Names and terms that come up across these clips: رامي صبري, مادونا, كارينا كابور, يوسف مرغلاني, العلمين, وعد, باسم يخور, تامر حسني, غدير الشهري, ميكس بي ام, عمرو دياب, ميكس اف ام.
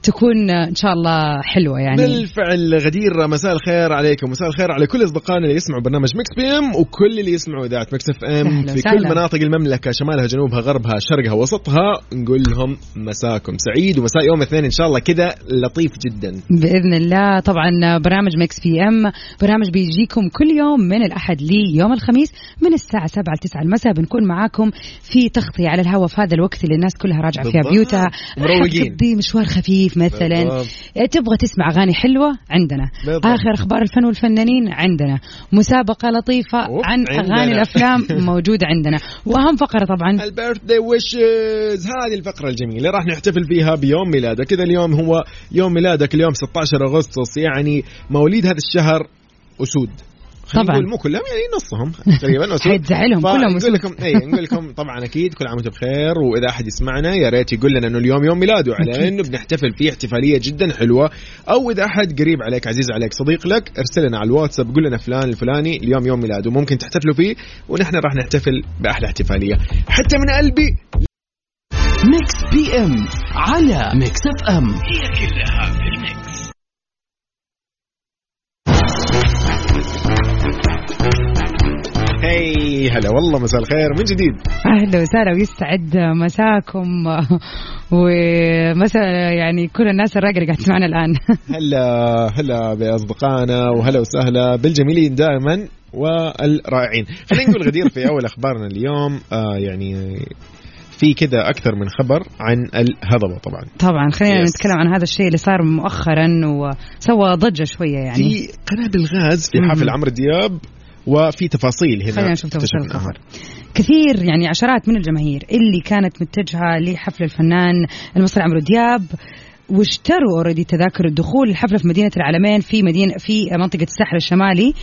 تكون إن شاء الله حلوة يعني. بالفعل غدير، مساء الخير عليكم، مساء الخير على كل أصدقائنا اللي يسمعوا برنامج ميكس بي أم وكل اللي يسمعوا إذاعة ميكس اف أم في كل مناطق المملكة، شمالها جنوبها غربها شرقها وسطها. نقول لهم مساكم سعيد ومساء يوم الاثنين إن شاء الله كذا لطيف جدا بإذن الله. طبعا برنامج ميكس بي أم برنامج بيجيكم كل يوم من الأحد ليوم الخميس من الساعة 7 ل 9 المساء. بنكون معاكم في تغطية على الهواء في هذا الوقت اللي الناس كلها راجعة فيها بيوتها، تقضي مشوار خفيف مثلا، تبغى تسمع أغاني حلوة عندنا، آخر أخبار الفن والفنانين عندنا، مسابقة لطيفة عن أغاني الأفلام موجودة عندنا، وأهم فقرة طبعا birthday wishes. هذه الفقرة الجميلة اللي راح نحتفل فيها بيوم ميلادك. إذا اليوم هو يوم ميلادك، اليوم 16 أغسطس، يعني مواليد هذا الشهر أسود طبعا، مو كلهم يعني نصهم تقريبا اسود، تزعلهم كلهم. نقول لكم نقول لكم طبعا اكيد كل عام وانتم بخير، واذا احد يسمعنا يا ريت يقول لنا انه اليوم يوم ميلاده، على انه بنحتفل فيه احتفاليه جدا حلوه. او اذا احد قريب عليك، عزيز عليك، صديق لك، ارسل لنا على الواتساب قول لنا فلان الفلاني اليوم يوم ميلاده ممكن تحتفلوا فيه، ونحن راح نحتفل باحلى احتفاليه حتى من قلبي. ميكس بي ام على ميكس اف ام، هي كلها في الميكس. هاي هلا والله، مساء الخير من جديد، اهلا وسهلا ويسعد مساكم، ومساء يعني كل الناس الراقيه قاعده تسمعنا الان. هلا هلا باصدقائنا، وهلا وسهلا بالجميلين دائما والرائعين. خلينا نقول غدير في اول اخبارنا اليوم يعني في كذا أكثر من خبر عن الهضبة. طبعا خلينا نتكلم عن هذا الشيء اللي صار مؤخرا وسوى ضجة شوية يعني في قناة الغاز في حفل عمرو دياب، وفي تفاصيل هنا خلينا نشوف تفاصيل الخبر. كثير يعني عشرات من الجماهير اللي كانت متجهة لحفل الفنان المصري عمرو دياب، واشتروا أوريدي تذاكر الدخول للحفلة في مدينة العلمين في منطقة الساحل الشمالي.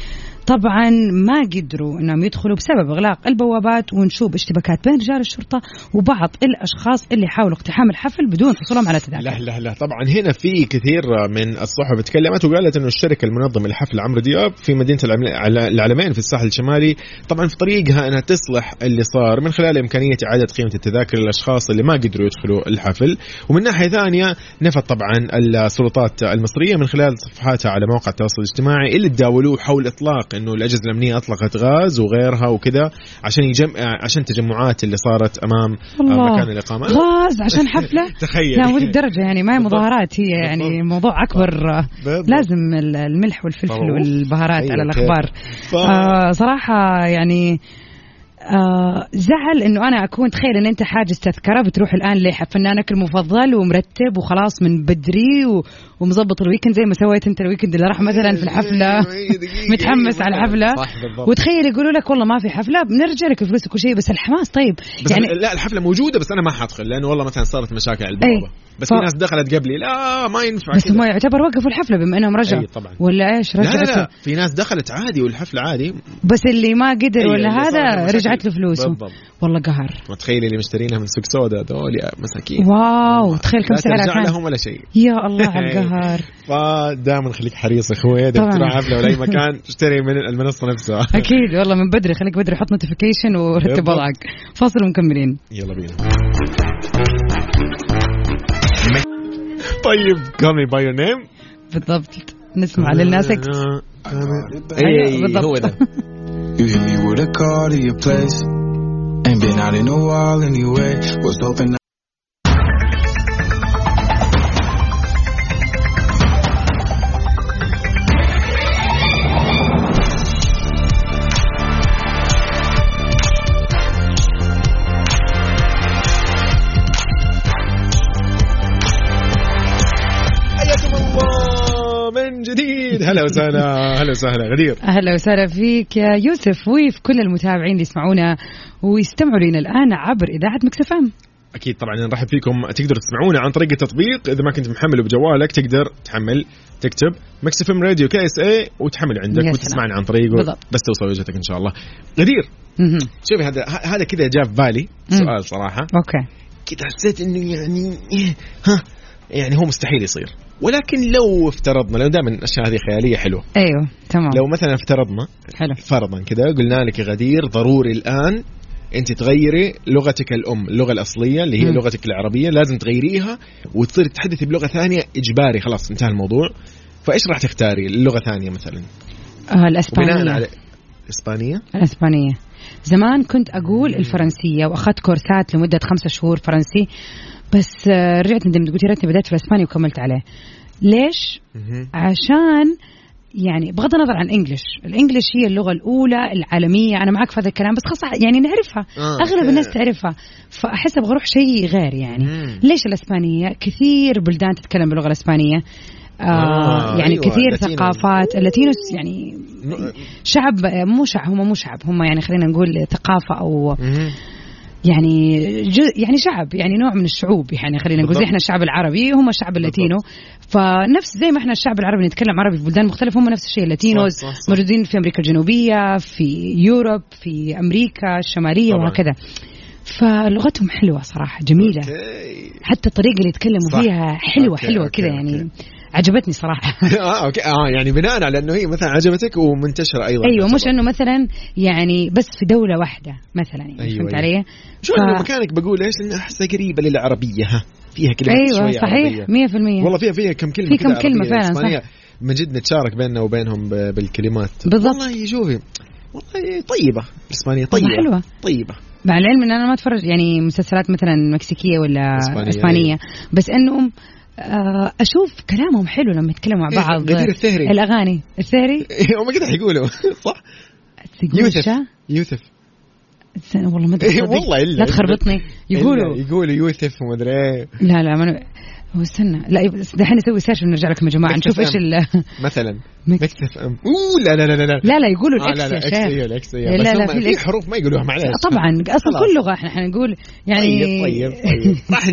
طبعا ما قدروا انهم يدخلوا بسبب اغلاق البوابات ونشوب اشتباكات بين رجال الشرطه وبعض الاشخاص اللي حاولوا اقتحام الحفل بدون حصولهم على تذاكر. لا لا لا طبعا هنا في كثير من الصحف تكلمت وقالت انه الشركه المنظمه لحفل عمرو دياب في مدينه العلمين في الساحل الشمالي طبعا في طريقها انها تصلح اللي صار من خلال امكانيه اعاده قيمه التذاكر للاشخاص اللي ما قدروا يدخلوا الحفل. ومن ناحيه ثانيه نفت طبعا السلطات المصريه من خلال صفحاتها على مواقع التواصل الاجتماعي اللي تداولوه حول اطلاق انه الاجهزه الامنيه اطلقت غاز وغيرها وكذا عشان تجمعات اللي صارت امام مكان الاقامه. غاز عشان حفله تخيل لا ودي الدرجه يعني ما هي مظاهرات، هي يعني موضوع اكبر. لازم الملح والفلفل والبهارات على الاخبار. صراحه يعني زعل انه انا اكون، تخيل ان انت حاجز تذكره بتروح الان لفنانك المفضل ومرتب وخلاص من بدري ومظبط الويكند زي ما سويت انت الويكند اللي راح مثلا في الحفله متحمس على الحفله، وتخيل يقولوا لك والله ما في حفله، بنرجع لك فلوسك وشيء بس الحماس. طيب بس يعني لا الحفله موجوده بس انا ما حادخل لانه والله مثلا صارت مشاكل على البوابه، بس في ناس دخلت قبلي لا ما ينفع كذا، بس ما يعتبر وقفوا الحفله بما انهم رجعوا ولا ايش رجعت. لا في ناس دخلت عادي والحفله عادي، بس اللي ما قدر ولا هذا رجعت له فلوسه. والله قهر، متخيل اللي مشترينها من سوق سودا دول يا مساكين. واو تخيل كم سعرها كان، لا لهم ولا شيء. يا الله على القهر. فدائما خليك حريص اخويا، اذا بتروح حفله ولا اي مكان اشتري من المنصه نفسها. اكيد والله من بدري، خليك بدري حط نوتيفيكيشن ورتب وضعك. فاصل ومكملين، يلا بينا. طيب Call Me By Your Name بالضبط، نسمع للناس. ايه هو ده. You hit me with a call to your place. Ain't been out in a while anyway. Was hoping هلا وسهلا. هلا وسهلا غدير. اهلا وسهلا فيك يا يوسف ويف كل المتابعين اللي يسمعونا ويستمعوا لنا الان عبر اذاعه ميكس اف ام. اكيد طبعا نرحب فيكم. تقدر تسمعونا عن طريق التطبيق، اذا ما كنت محمله بجوالك تقدر تحمل تكتب ميكس اف ام راديو كي اس اي وتحمل عندك وتسمعنا عن طريقه بس توصل وجهتك ان شاء الله. غدير شوفي هذا كذا جاء في بالي سؤال صراحه. اوكي كذا حسيت انه يعني هو مستحيل يصير، ولكن لو افترضنا، لو دائما الاشياء هذه خياليه حلوه. ايوه تمام. لو مثلا افترضنا حلو فرضا كذا قلنا لك يا غدير ضروري الان انت تغيري لغتك الام، اللغه الاصليه اللي هي لغتك العربيه لازم تغيريها وتصير تتحدثي بلغه ثانيه اجباري، خلاص انتهى الموضوع. فايش راح تختاري اللغه ثانيه مثلا؟ الاسبانيه. الاسبانيه. الاسبانيه زمان كنت اقول الفرنسيه واخذت كورسات لمده 5 شهور فرنسي، بس رجعت ندمت قلت يا ريتني بدأت في الاسباني وكملت عليه. ليش؟ عشان يعني بغض النظر عن انجلش، الانجلش هي اللغه الاولى العالميه، انا معك في هذا الكلام، بس خاصه يعني نعرفها اغلب الناس تعرفها، فاحس ابغى اروح شيء غير يعني. ليش الاسبانيه؟ كثير بلدان تتكلم باللغه الاسبانيه. يعني أيوة كثير اللاتينو. ثقافات اللاتينوس يعني شعب مو شعب، هم مو شعب، هم يعني خلينا نقول ثقافه او يعني يعني شعب، يعني نوع من الشعوب، يعني خلينا نقول زي احنا الشعب العربي هم الشعب اللاتينو، فنفس زي ما احنا الشعب العربي نتكلم عربي في بلدان مختلفة، هم نفس الشيء اللاتينوز موجودين في امريكا الجنوبية، في يوروب، في امريكا الشمالية طبعا. وهكذا، فلغتهم حلوة صراحة جميلة. حتى الطريقة اللي يتكلموا فيها حلوة. أوكي. حلوة كذا يعني. أوكي. عجبتني صراحة. أوكي. يعني بناء على أنه هي مثلا عجبتك ومنتشرة أيضا. أيوة مش أنه مثلا يعني بس في دولة واحدة مثلا يعني. أيوة فهمت. أيوة. علي شو أنه مكانك بقول إيش لأنه أحسها قريبة للعربية، ها فيها كلمة. أيوة شوية صحيح عربية. 100% والله فيها كم كلمة، في كم كلمة فعلا صح، من جد نتشارك بيننا وبينهم بالكلمات بالضبط. والله يشوفي والله طيبة الإسبانية، طيبة حلوة طيبة. مع العلم أن أنا ما أتفرج يعني مسلسلات مثلا مكسيكية ولا إسبانية. أيوة. بس أنهم أشوف كلامهم حلو لما يتكلموا مع بعض. غدير الشهري الأغاني الشهري هم كده حيقولوا صح. يوسف والله ما أدري والله لا تخربطني. يقولوا يوسف وما أدري. لا لا ما استنى، لا دحين نسوي سيرش ونرجع لكم يا جماعة نشوف إيش مثلا مكتف أم. لا لا لا لا لا لا يقولوا الإكس يا شيخ. لا لا في حروف ما يقولوها معلش طبعا أصلا كل لغة إحنا حنقول يعني. طيب راح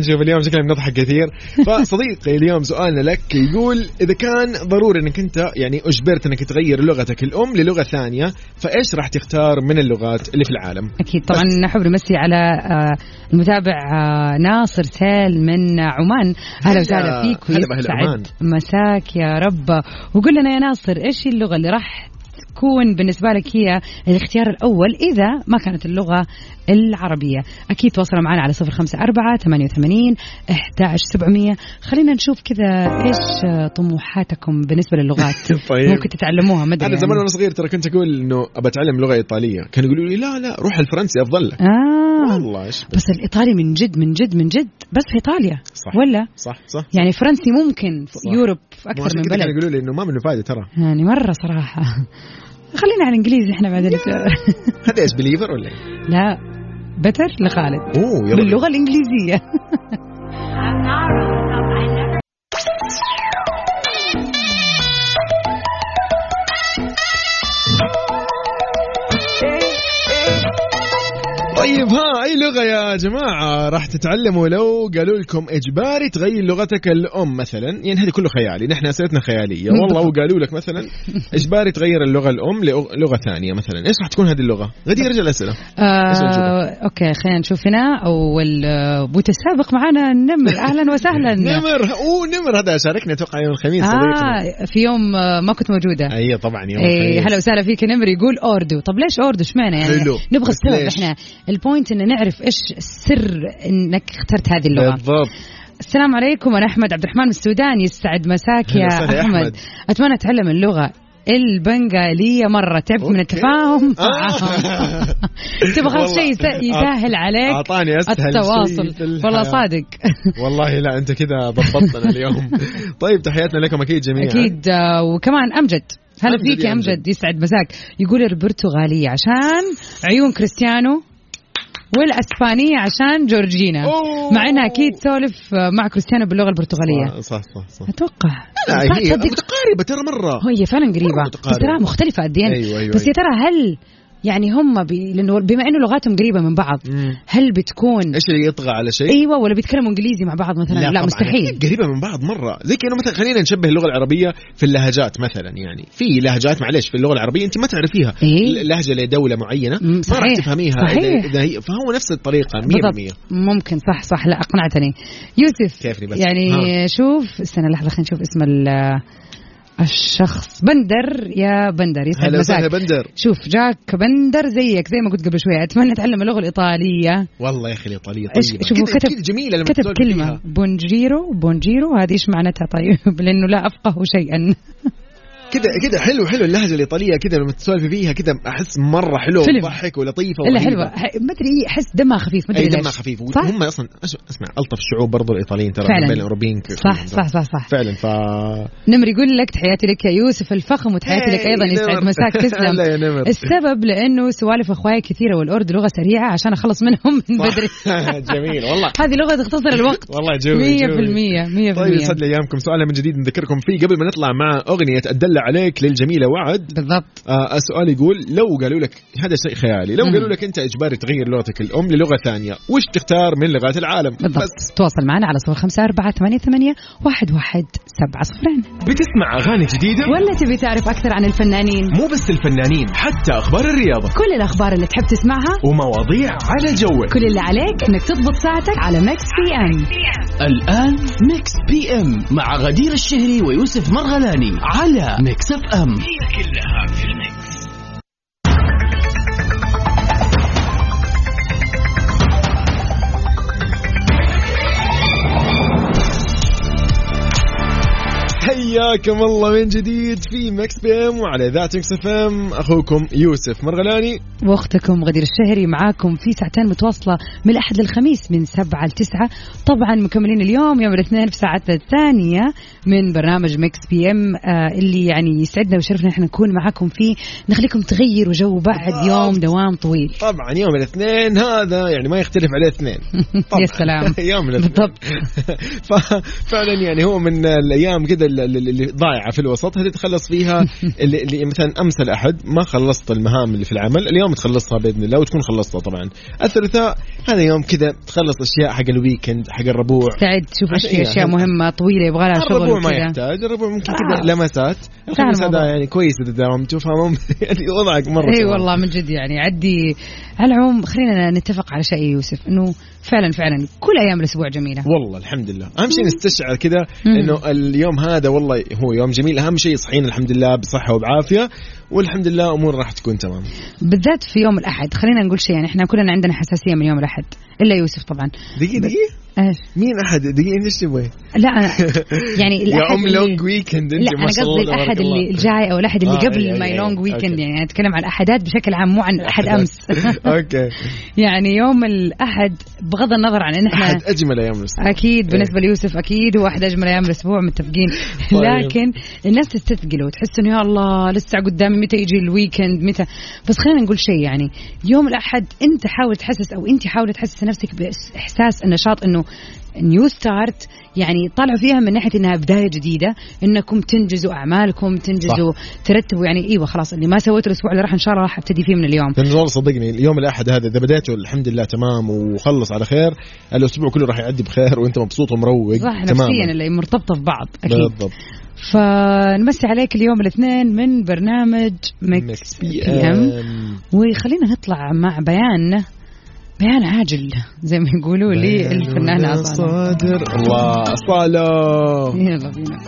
نشوف اليوم شكلنا بنضحك كثير. فصديقي اليوم سؤالنا لك يقول إذا كان ضروري إنك أنت يعني أجبرت إنك تغير لغتك الأم للغة ثانية، فإيش راح تختار من اللغات اللي في العالم؟ أكيد طبعا نحب نمسي على المتابع ناصر سال من عمان. هلا وسهلا فيك ويسعد مساك يا رب. وقل لنا يا ناصر ايش اللغة اللي راح تكون بالنسبة لك هي الاختيار الأول إذا ما كانت اللغة العربية؟ أكيد تواصلوا معنا على 0548811700. خلينا نشوف كذا إيش طموحاتكم بالنسبة للغات. ممكن تتعلموها مدري. أنا زمان وأنا صغير ترى كنت أقول إنه أبى أتعلم لغة إيطالية، كانوا يقولوا لي لا روح الفرنسي أفضل لك. والله بس الإيطالي من جد بس في إيطاليا صح. ولا صح يعني فرنسي ممكن في يوروب في أكثر من بلد. كانوا يقولوا لي إنه ما منه فائدة ترى يعني مرة صراحة. خلينا على الانجليزي احنا بعدين. هذا ايش بليفر ولا لا بتر لخالد باللغه الانجليزيه. طيب اي لغه يا جماعه راح تتعلموا لو قالوا لكم اجباري تغير لغتك الام مثلا؟ يعني هذه كله خيالي، نحن اسئلتنا خياليه والله. وقالوا لك مثلا اجباري تغير اللغه الام للغه ثانيه مثلا، ايش راح تكون هذه اللغه؟ غدير رجل اسئله. اوكي خلينا نشوف هنا. اول متسابق معنا نمر. اهلا وسهلا. نمر هذا شاركنا اتوقع يوم الخميس صديقنا في يوم ما كنت موجوده. اي طبعا يوم الخميس. هلا وسهلا فيك نمر. يقول اوردو. طب ليش اوردو؟ اشمعنى يعني نبغى السبب؟ احنا البوينت إن نعرف إيش السر إنك اخترت هذه اللغة بالضبط. السلام عليكم، أنا أحمد عبد الرحمن من السودان. يسعد مساك يا أحمد. أتمنى أتعلم اللغة البنغالية مرة تعبت من التفاهم تبغى شيء يسهل عليك أعطاني أسهل التواصل والله صادق والله لا أنت كذا ضبطنا اليوم. طيب تحياتنا لكم أكيد جميعا أكيد. وكمان أمجد هلا فيك يا أمجد يسعد مساك يقول البرتغالية عشان عيون كريستيانو والأسبانية عشان جورجينا مع أنها أكيد تولف مع كريستيانو باللغة البرتغالية صح أتوقع هي متقاربة ترى مرة هي فعلا قريبة بس ترى مختلفة أديان أيوة بس يا ترى هل يعني هم لأنه بما أنه لغاتهم قريبة من بعض هل بتكون إيش اللي يطغى على شيء أيوة ولا بيتكلموا إنجليزي مع بعض مثلا لا مستحيل قريبة من بعض مرة زي كأنه مثلا خلينا نشبه اللغة العربية في اللهجات مثلا يعني في لهجات معلش في اللغة العربية أنت ما تعرفيها لهجة لدولة معينة ما راح تفهميها إذا هي فهو نفس الطريقة 100% ممكن صح لا أقنعتني يوسف يعني شوف استنى لحظة خلينا نشوف اسم الشخص بندر يا بندر يسعد مساك شوف جاك بندر زيك زي ما قلت قبل شوية أتمنى أتعلم اللغة الإيطالية والله يا أخي الإيطالية طيبة كتب كلمة بونجيرو هذه إيش معناتها طيب لأنه لا أفقه شيئا كده حلو اللهجة الإيطالية كده لما تسولف فيها كده أحس مرة حلو وضحك ولطيفة ولا حلوة ما أدري أحس دمها خفيف ما أدري دمها خفيف هم أصلا أسمع ألطف شعوب برضو الإيطاليين ترى بين الأوروبيين صح فعلا نمر يقول لك تحياتي لك يا يوسف الفخم وتحياتي لك أيضا يسعد مساك تسلم السبب لأنه سوالف أخواي كثيرة والأرد لغة سريعة عشان أخلص منهم من بدري جميل والله هذه لغة تختصر الوقت والله جميل 100%. طيب يسعد لي أيامكم سؤالها من جديد نذكركم فيه قبل ما نطلع مع أغنية أدلة عليك للجميلة وعد بالضبط. السؤال يقول لو قالوا لك هذا شيء خيالي لو قالوا لك أنت إجباري تغير لغتك الأم للغة ثانية وش تختار من لغات العالم بالضبط. بس تواصل معنا على 0548811700. بتسمع أغاني جديدة ولا تبي تعرف أكثر عن الفنانين مو بس الفنانين حتى أخبار الرياضة كل الأخبار اللي تحب تسمعها ومواضيع على جوك كل اللي عليك إنك تضبط ساعتك على ميكس بي ام. الآن ميكس بي ام مع غدير الشهري ويوسف مرغلاني على ميكس اف ام هي كلها في الميكس. حياكم الله من جديد في ميكس بي ام وعلى ذات ميكس اف ام اخوكم يوسف مرغلاني واختكم غدير الشهري معاكم في ساعتين متواصله من الاحد للخميس من 7 ل 9 طبعا مكملين اليوم يوم الاثنين في ساعتنا الثانيه من برنامج ميكس بي ام اللي يعني يسعدنا وشرفنا احنا نكون معاكم فيه نخليكم تغيروا جو بعد يوم دوام طويل طبعا يوم الاثنين هذا يعني ما يختلف عليه اثنين يا سلام يوم الاثنين فعلا يعني هو من الايام كذا اللي ضايعة في الوسط هتتخلص فيها اللي مثلا أمس الأحد ما خلصت المهام اللي في العمل اليوم تخلصها بإذن الله وتكون خلصتها طبعا الثلاثاء هذا يوم كذا تخلص أشياء حق الويكند حق الربوع تعد تشوف أشياء مهمة طويلة يبغى لها شغل الربوع ما يحتاج الربوع ممكن كذا لمسات الخميس هذا يعني كويس إذا داومت وفاهم يعني وضعك مرة إيه والله من جد يعني عدي على العموم خلينا نتفق على شيء يوسف إنه فعلا كل أيام الأسبوع جميلة والله الحمد لله أهم شيء نستشعر كذا إنه اليوم هذا والله هو يوم جميل أهم شيء صحيين الحمد لله بصحة وبعافية والحمد لله أمور راح تكون تمام بالذات في يوم الأحد خلينا نقول شيء يعني إحنا كلنا عندنا حساسية من يوم الأحد إلا يوسف طبعا دقيقة مين أحد دقيقة إيش تبغي لا أنا يعني الأحد لونج ويكند أنت ما شاء الله الأحد اللي الجاي أو الأحد اللي قبل ماي لونج ويكند يعني أتكلم عن الأحدات بشكل عام مو عن أحد أمس أوكي يعني يوم الأحد بغض النظر عن إن إحنا أحد أجمل أيام الأسبوع أكيد بالنسبة ليوسف أكيد هو أحد أجمل أيام الأسبوع متفقين لكن الناس تستثقل وتحس إنه يا الله لسه قدامي متى يجي الويكند متى بس خلينا نقول شيء يعني يوم الأحد أنت حاول تحسس أو أنت حاول تحسس نفسك بإحساس النشاط إنه نيو ستارت يعني طالعوا فيها من ناحية إنها بداية جديدة إنكم تنجزوا أعمالكم تنجزوا ترتبوا يعني إيوه خلاص اللي ما سويته الأسبوع اللي راح إن شاء الله راح أبتدي فيه من اليوم والله صدقني اليوم الأحد هذا إذا بدايته الحمد لله تمام وخلص على خير الأسبوع كله راح يعدي بخير وأنت مبسوط ومروق صح نفسيا اللي مرتبطة في بعض أكيد بالضبط. فنمسي عليك اليوم الاثنين من برنامج ميكس بي ام وخلينا نطلع مع بيان عاجل زي ما يقولوا لي الفنان صادر وصالة يلا بينا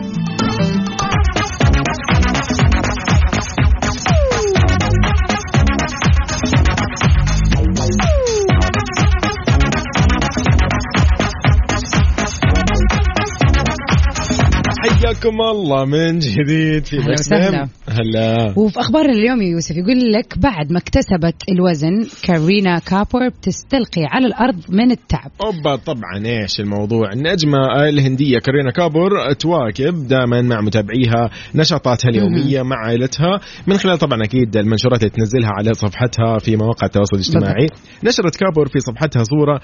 حياكم الله من جديد في ميكس بي ام هلا. وفي أخبارنا اليوم يا يوسف يقول لك بعد ما اكتسبت الوزن كارينا كابور بتستلقي على الأرض من التعب. أوبا طبعا إيش الموضوع. النجمة الهندية كارينا كابور تواكب دائما مع متابعيها نشاطاتها اليومية مع عائلتها من خلال طبعا أكيد المنشورات اللي تنزلها على صفحتها في مواقع التواصل الاجتماعي. نشرت كابور في صفحتها صورة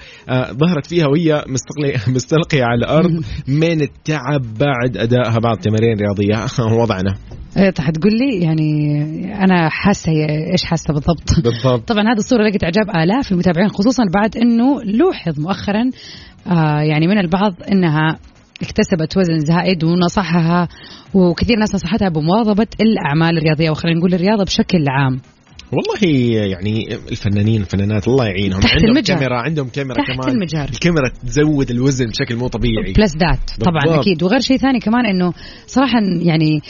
ظهرت فيها وهي مستلقية على الأرض من التعب بعد أدائها بعض تمارين رياضية. وضعنا هتقول لي يعني أنا حاسة إيش حاسة بالضبط. طبعا هذه الصورة لقت إعجاب آلاف المتابعين خصوصا بعد أنه لوحظ مؤخرا يعني من البعض أنها اكتسبت وزن زائد ونصحها وكثير ناس نصحتها بمواظبة الأعمال الرياضية وخلينا نقول الرياضة بشكل عام. والله يعني الفنانين الفنانات الله يعينهم عندهم المجهر. كاميرا عندهم كاميرا كمان المجهر. الكاميرا تزود الوزن بشكل مو طبيعي بلس ذات طبعا بالضبط. أكيد وغير شيء ثاني كمان أنه صراحة يعني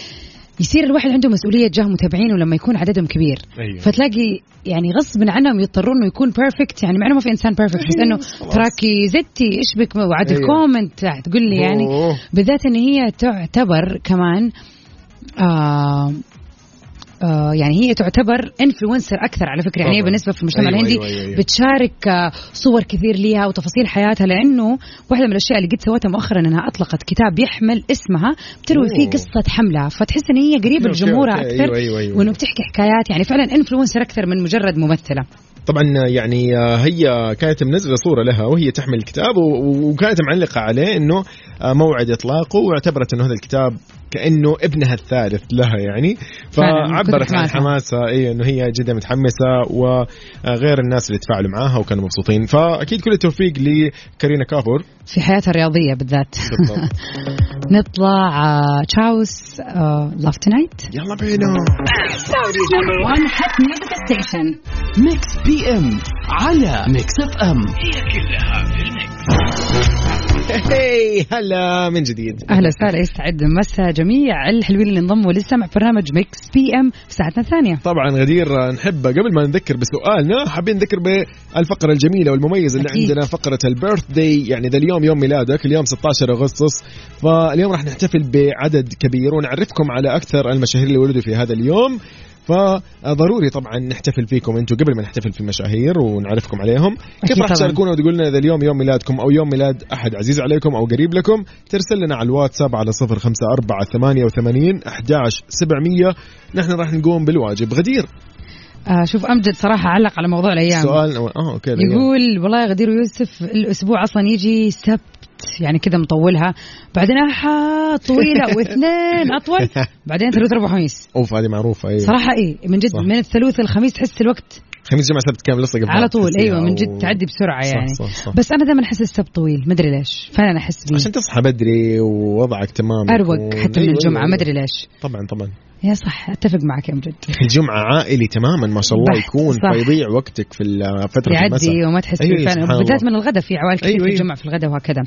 يصير الواحد عنده مسؤولية تجاه متابعينه لما يكون عددهم كبير. أيوه. فتلاقي يعني غصب عنهم يضطرون انه يكون بيرفكت يعني مع انه ما في انسان بيرفكت بس انه تراكي زتي ايش بك وعد الكومنت تقول لي يعني بالذات ان هي تعتبر كمان يعني هي تعتبر انفلونسر اكثر على فكره يعني بالنسبه في المجتمع الهندي بتشارك صور كثير ليها وتفاصيل حياتها لانه واحده من الاشياء اللي قد سوتها مؤخرا انها اطلقت كتاب يحمل اسمها بتروي فيه قصه حملها فتحس ان هي قريبه لجمهورها اكثر. أيوة. وانه بتحكي حكايات يعني فعلا انفلونسر اكثر من مجرد ممثله. طبعا يعني هي كانت منزله صوره لها وهي تحمل الكتاب وكانت معلقه عليه انه موعد اطلاقه واعتبرت انه هذا الكتاب كأنه ابنها الثالث لها يعني فعبرت عن حماسها أي أنه هي جدا متحمسة وغير الناس اللي تفاعلوا معاها وكانوا مبسوطين. فأكيد كل التوفيق لكارينا كابور في حياتها الرياضية بالذات. نطلع تشاوس لاف تونايت يلا بينا ميكس بي ام على ميكس اف ام هي كلها في الميكس. هاي هلا من جديد أهلا وسهلا يستعد مساء جميع الحلوين اللي انضموا للسمع برنامج ميكس بي ام في ساعتنا الثانية. طبعا غدير نحب قبل ما نذكر بسؤالنا حابين نذكر بالفقرة الجميلة والمميزة اللي أكيد. عندنا فقرة البيرث داي يعني ذا اليوم يوم ميلادك اليوم 16 أغسطس فاليوم راح نحتفل بعدد كبير ونعرفكم على أكثر المشاهير اللي ولدوا في هذا اليوم فضروري طبعا نحتفل فيكم انتم قبل ما نحتفل في المشاهير ونعرفكم عليهم. كيف راح تشاركونا وتقول لنا اذا اليوم يوم ميلادكم او يوم ميلاد احد عزيز عليكم او قريب لكم ترسل لنا على الواتساب على 0548811700. نحن راح نقوم بالواجب. غدير شوف أمجد صراحة علق على موضوع الايام سؤال أوكي يقول والله يا غدير ويوسف الاسبوع اصلا يجي سبت يعني كذا مطولها بعدين أحد طويلة واثنين أطول بعدين ثلاث ربع خميس. أوف هذه معروفة. أيوة. صراحة إيه من جد صح. من الثلاث الخميس تحس الوقت خميس جمعة سبت كامل لسه قبل على طول. أيوة من جد تعدي بسرعة يعني صح. بس أنا دائما أحس السبت طويل مدري ليش فأنا أحس بيه عشان تصحى بدري ووضعك تمام أروق حتى من الجمعة مدري ليش طبعا يا صح أتفق معك يا مجد. الجمعة عائلي تماما ما شاء الله يكون فيضيع وقتك في فترة المساء يعدي وما تحس فعلا بالذات من الغداء في عوائل كثير في الجمعة في الغداء وهكذا.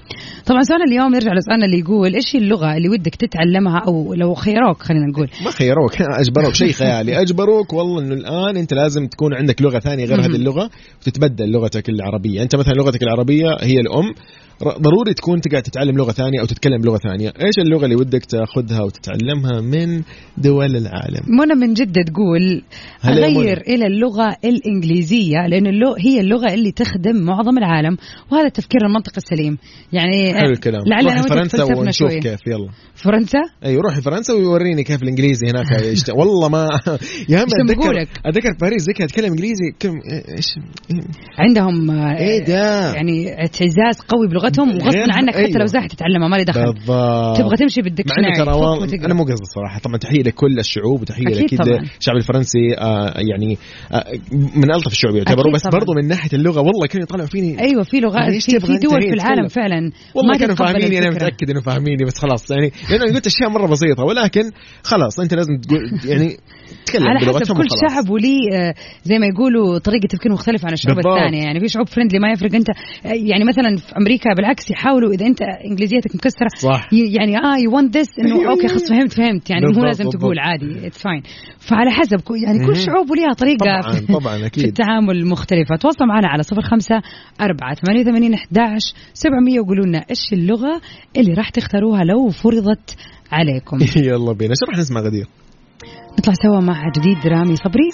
طبعا سؤالنا اليوم يرجع لسؤالنا اللي يقول إيش اللغة اللي ودك تتعلمها أو لو خيروك خلينا نقول ما خيروك أجبروك شيء خيالي أجبروك والله إنه الآن أنت لازم تكون عندك لغة ثانية غير هذه اللغة وتتبدل لغتك العربية. أنت مثلا لغتك العربية هي الأم ضروري تكون تقعد تتعلم لغة ثانية أو تتكلم لغة ثانية. إيش اللغة اللي ودك تأخذها وتتعلمها من دول العالم؟ منى من جدة تقول أغير إلى اللغة الإنجليزية لأن هي اللغة اللي تخدم معظم العالم وهذا التفكير المنطق السليم يعني حلو الكلام. روحي فرنسا ونشوف كيف يلا فرنسا. أي روحي فرنسا ويوريني كيف الإنجليزي هناك. والله ما يا أتذكر باريس ذيك أتكلم إنجليزي كم إيش عندهم إيه ده يعني اعتزاز قوي بلغة وغصباً عنك حتى لو زاح تتعلمها ما لي دخل تبغى تمشي بالدكشناري. أنا مو قصدي صراحة طبعاً تحية لكل الشعوب وتحية أكيد الشعب الفرنسي يعني من ألطف الشعوب يعتبروا بس برضو من ناحية اللغة والله كانوا يطلعوا فيني. أيوة في لغات في دول في العالم فعلاً والله كانوا فاهميني أنا متأكد إنه فاهميني بس خلاص يعني لأنه قلت أشياء مرة بسيطة ولكن خلاص أنت لازم يعني تتكلم بلغتهم كل شعب ولي زي ما يقولوا طريقة تفكير مختلفة عن الشعوب الثانية يعني في شعوب فريندلي ما يفرق أنت يعني مثلاً في أمريكا بالعكس يحاولوا إذا أنت إنجليزيتك مكسرة صح. يعني you want this إنه أوكي خلاص فهمت يعني مو لازم تقول عادي it's fine. فعلى حسب يعني كل شعوب ولها طريقة طبعاً في التعامل مختلفة. تواصل معنا على 0548811700 وقولوا لنا إيش اللغة اللي راح تختاروها لو فرضت عليكم. يلا بينا شو راح نسمع غدير نطلع سوا مع جديد رامي صبري.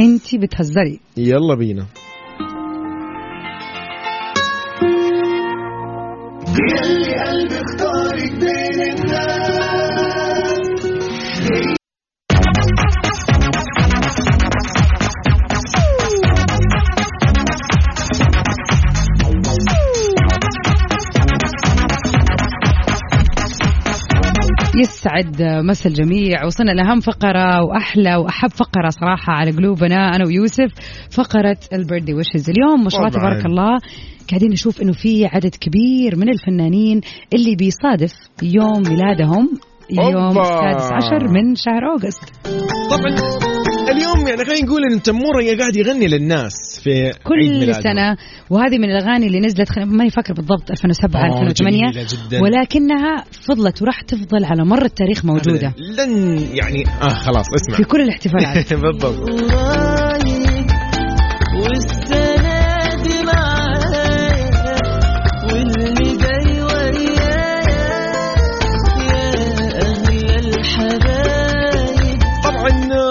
انتي بتهزري. يلا بينا. يلي قلبي اختارك بين الناس. يسعد مساء الجميع. وصلنا لأهم فقرة وأحلى وأحب فقرة صراحة على قلوبنا أنا ويوسف, فقرة البيرثدي ويشز. اليوم ما شاء الله تبارك الله قاعدين نشوف إنه في عدد كبير من الفنانين اللي بيصادف يوم ميلادهم يوم 16 من شهر أغسطس. طبعا اليوم يعني خلينا نقول إن تمورة هي قاعد يغني للناس في كل سنة, وهذه من الأغاني اللي نزلت ما يفكر بالضبط 2007-2008, ولكنها فضلت وراح تفضل على مر التاريخ موجودة لن يعني خلاص اسمع في كل الاحتفالات. بالضبط.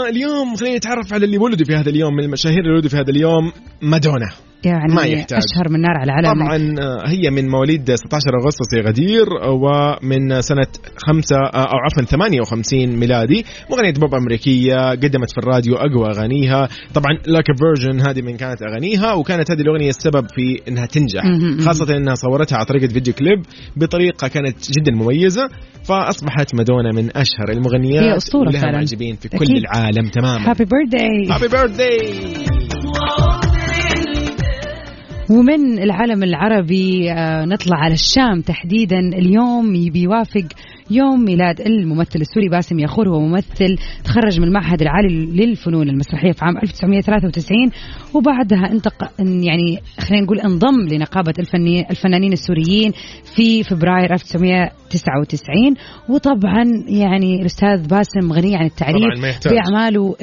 اليوم خلينا نتعرف على اللي ولدوا في هذا اليوم. من المشاهير اللي ولدوا في هذا اليوم مادونا, يعني ما يحتاج أشهر من نار على العالم. طبعا هي من مواليد 16 أغسطس يا غدير, ومن سنة 58 ميلادي. مغنية بوب أمريكية, قدمت في الراديو أقوى أغانيها. طبعا لاك فيرجن هذه من كانت أغانيها, وكانت هذه الأغنية السبب في أنها تنجح, خاصة أنها صورتها على طريقة فيديو كليب بطريقة كانت جدا مميزة, فأصبحت مادونا من أشهر المغنيات. هي أسطورة ولها معجبين في كل العالم. تماما. هابي بيرثداي. هابي بيرثداي. ومن العالم العربي نطلع على الشام تحديدا. اليوم بيوافق يوم ميلاد الممثل السوري باسم يخور. هو ممثل تخرج من المعهد العالي للفنون المسرحية في عام 1993, وبعدها يعني خلينا نقول انضم لنقابة الفنانين السوريين في فبراير 1999. وطبعا يعني الأستاذ باسم غني عن التعريف بأعماله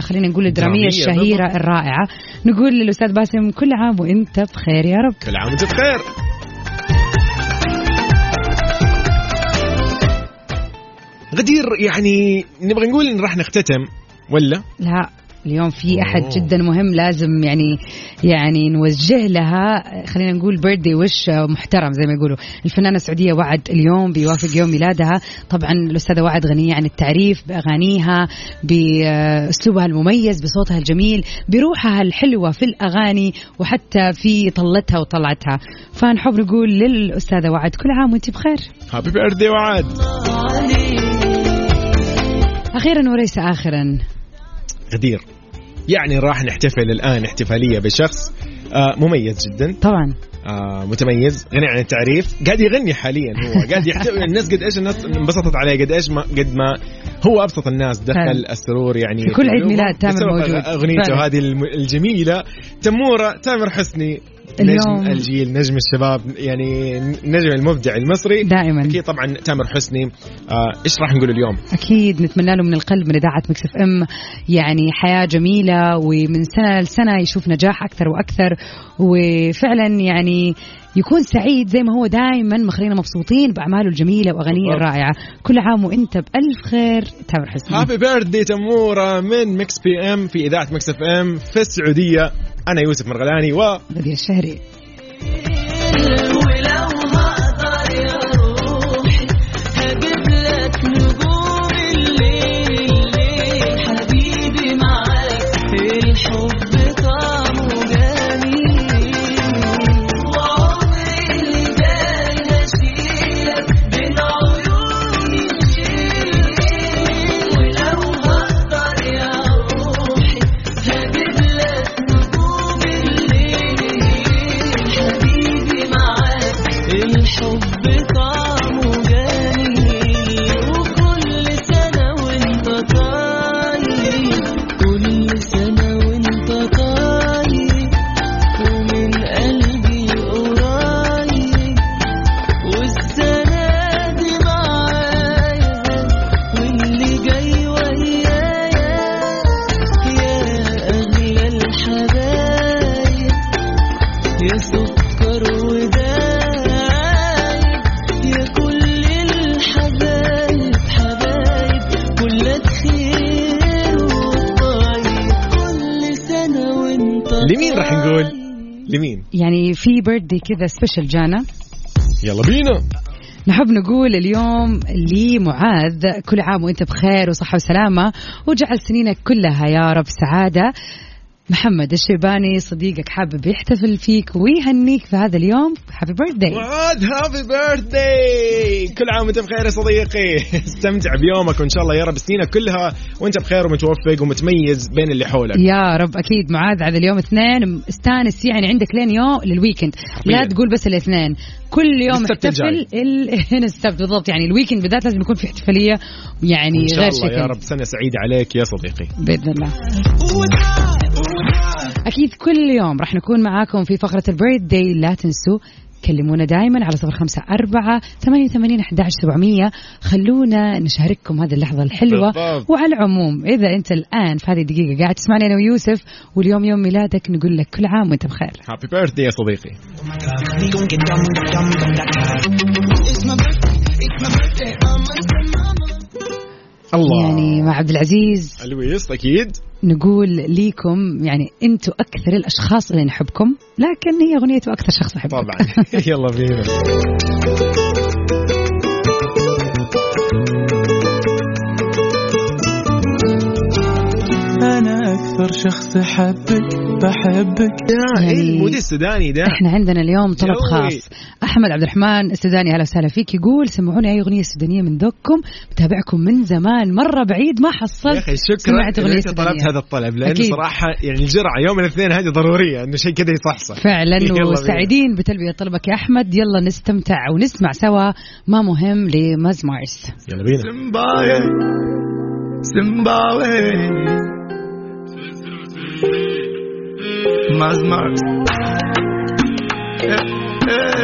خلينا نقول الدرامية الشهيرة الرائعة. نقول للأستاذ باسم كل عام وانت بخير يا رب. كل عام وانت بخير. غدير يعني نبغى نقول إن راح نختتم ولا لا؟ اليوم في أحد جدا مهم لازم يعني نوجه لها خلينا نقول بيرثدي ويش محترم زي ما يقولوا. الفنانة السعودية وعد اليوم بيوافق يوم ميلادها. طبعا الأستاذة وعد غنية عن التعريف بأغانيها, بأسلوبها المميز, بصوتها الجميل, بروحها الحلوة في الأغاني, وحتى في طلتها وطلعتها. فنحب نقول للأستاذة وعد كل عام وانت بخير. هابي بيرثدي وعد. أخيرا وليس آخرا غدير, يعني راح نحتفل الآن احتفالية بشخص مميز جدا. طبعا متميز, غني عن التعريف, قاعد يغني حاليا. هو قاعد يحتفل. الناس قد ايش الناس انبسطت عليه, قد ايش ما قد ما هو ابسط الناس دخل السرور يعني كل عيد ميلاد تامر موجود. اغنيته هذه الجميلة تمورة تامر حسني, نجم الجيل, نجم الشباب, يعني نجم المبدع المصري دائما. أكيد طبعا تامر حسني إيش راح نقول اليوم؟ أكيد نتمنى له من القلب من إذاعة ميكس بي ام يعني حياة جميلة, ومن سنة لسنة يشوف نجاح أكثر وأكثر, وفعلا يعني يكون سعيد زي ما هو دائما مخلينا مبسوطين بأعماله الجميلة وأغانيه الرائعة. كل عام وأنت بألف خير تامر حسني. هابي بيرثدي تمورة من ميكس بي ام في إذاعة ميكس بي ام في السعودية. أنا يوسف مرغلاني و غدير الشهري. لمين راح نقول؟ لمين؟ يعني في بيرثدي كذا سبيشل جانا. يلا بينا. نحب نقول اليوم لمعاذ كل عام وانت بخير وصحة وسلامة وجعل سنينك كلها يا رب سعادة. محمد الشيباني صديقك حابب يحتفل فيك ويهنيك في هذا اليوم. هابي بيرثداي وعد. هابي بيرثداي. كل عام وانت بخير يا صديقي. استمتع بيومك وان شاء الله يا رب سنينك كلها وانت بخير ومتوفق ومتميز بين اللي حولك يا رب. اكيد معاذ على اليوم اثنين استانس يعني عندك لين يوم للويكند حبيل. لا تقول بس الاثنين كل يوم احتفل هنا السبت بالضبط يعني الويكند بالذات لازم يكون في احتفالية يعني غير شكل. ان شاء الله يا رب سنة سعيدة عليك يا صديقي بإذن الله. أكيد كل يوم راح نكون معاكم في فقرة البيرث داي. لا تنسوا كلمونا دائما على 0548811700. خلونا نشارككم هذه اللحظة الحلوة بالضبط. وعلى العموم إذا أنت الآن في هذه الدقيقة قاعد تسمعني أنا ويوسف واليوم يوم ميلادك نقول لك كل عام وأنت بخير. هابي بيرث داي يا صديقي. الله يعني مع عبد العزيز الويس أكيد نقول ليكم يعني أنتوا أكثر الأشخاص اللي نحبكم لكن هي أغنيته أكثر شخص أحبك طبعا. يلا بينا. أنا أكثر شخص أحبك بحبك يعني المود السوداني ده. إحنا عندنا اليوم طلب خاص. أحمد عبد الرحمن السوداني أهلا وسهلا فيك يقول سمعوني أي أغنية سودانية من ذوقكم متابعكم من زمان مرة بعيد ما حصلت. يا أخي شكرا أنت طلبت هذا الطلب لأن أكيد. صراحة يعني الجرعة يوم الاثنين هذه ضرورية إنه شيء كذا يصحصح فعلا وسعيدين بتلبية طلبك يا أحمد. يلا نستمتع ونسمع سوا ما مهم لماز مارس. يلا بينا. زيمبابوي Mars Mars hey, hey, hey.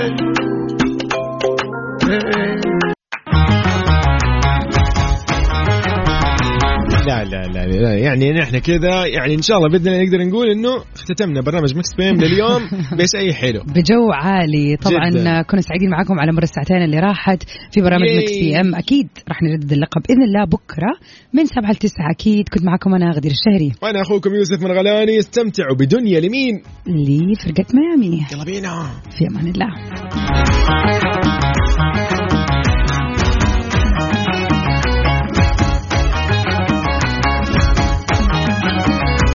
لا, لا لا لا يعني نحن كذا يعني إن شاء الله بإذن الله نقدر نقول إنه اختتمنا برنامج ميكس بي ام لليوم بشيء حلو بجو عالي طبعا جدا. كنا سعيدين معكم على مر الساعتين اللي راحت في برنامج ميكس بي ام. أكيد راح نردد اللقب بإذن الله بكرة من 7-9. أكيد كنت معكم أنا غدير الشهري وأنا أخوكم يوسف مرغلاني. استمتعوا بدنيا لمين لفرقة ميامي. يلا بينا في أمان الله.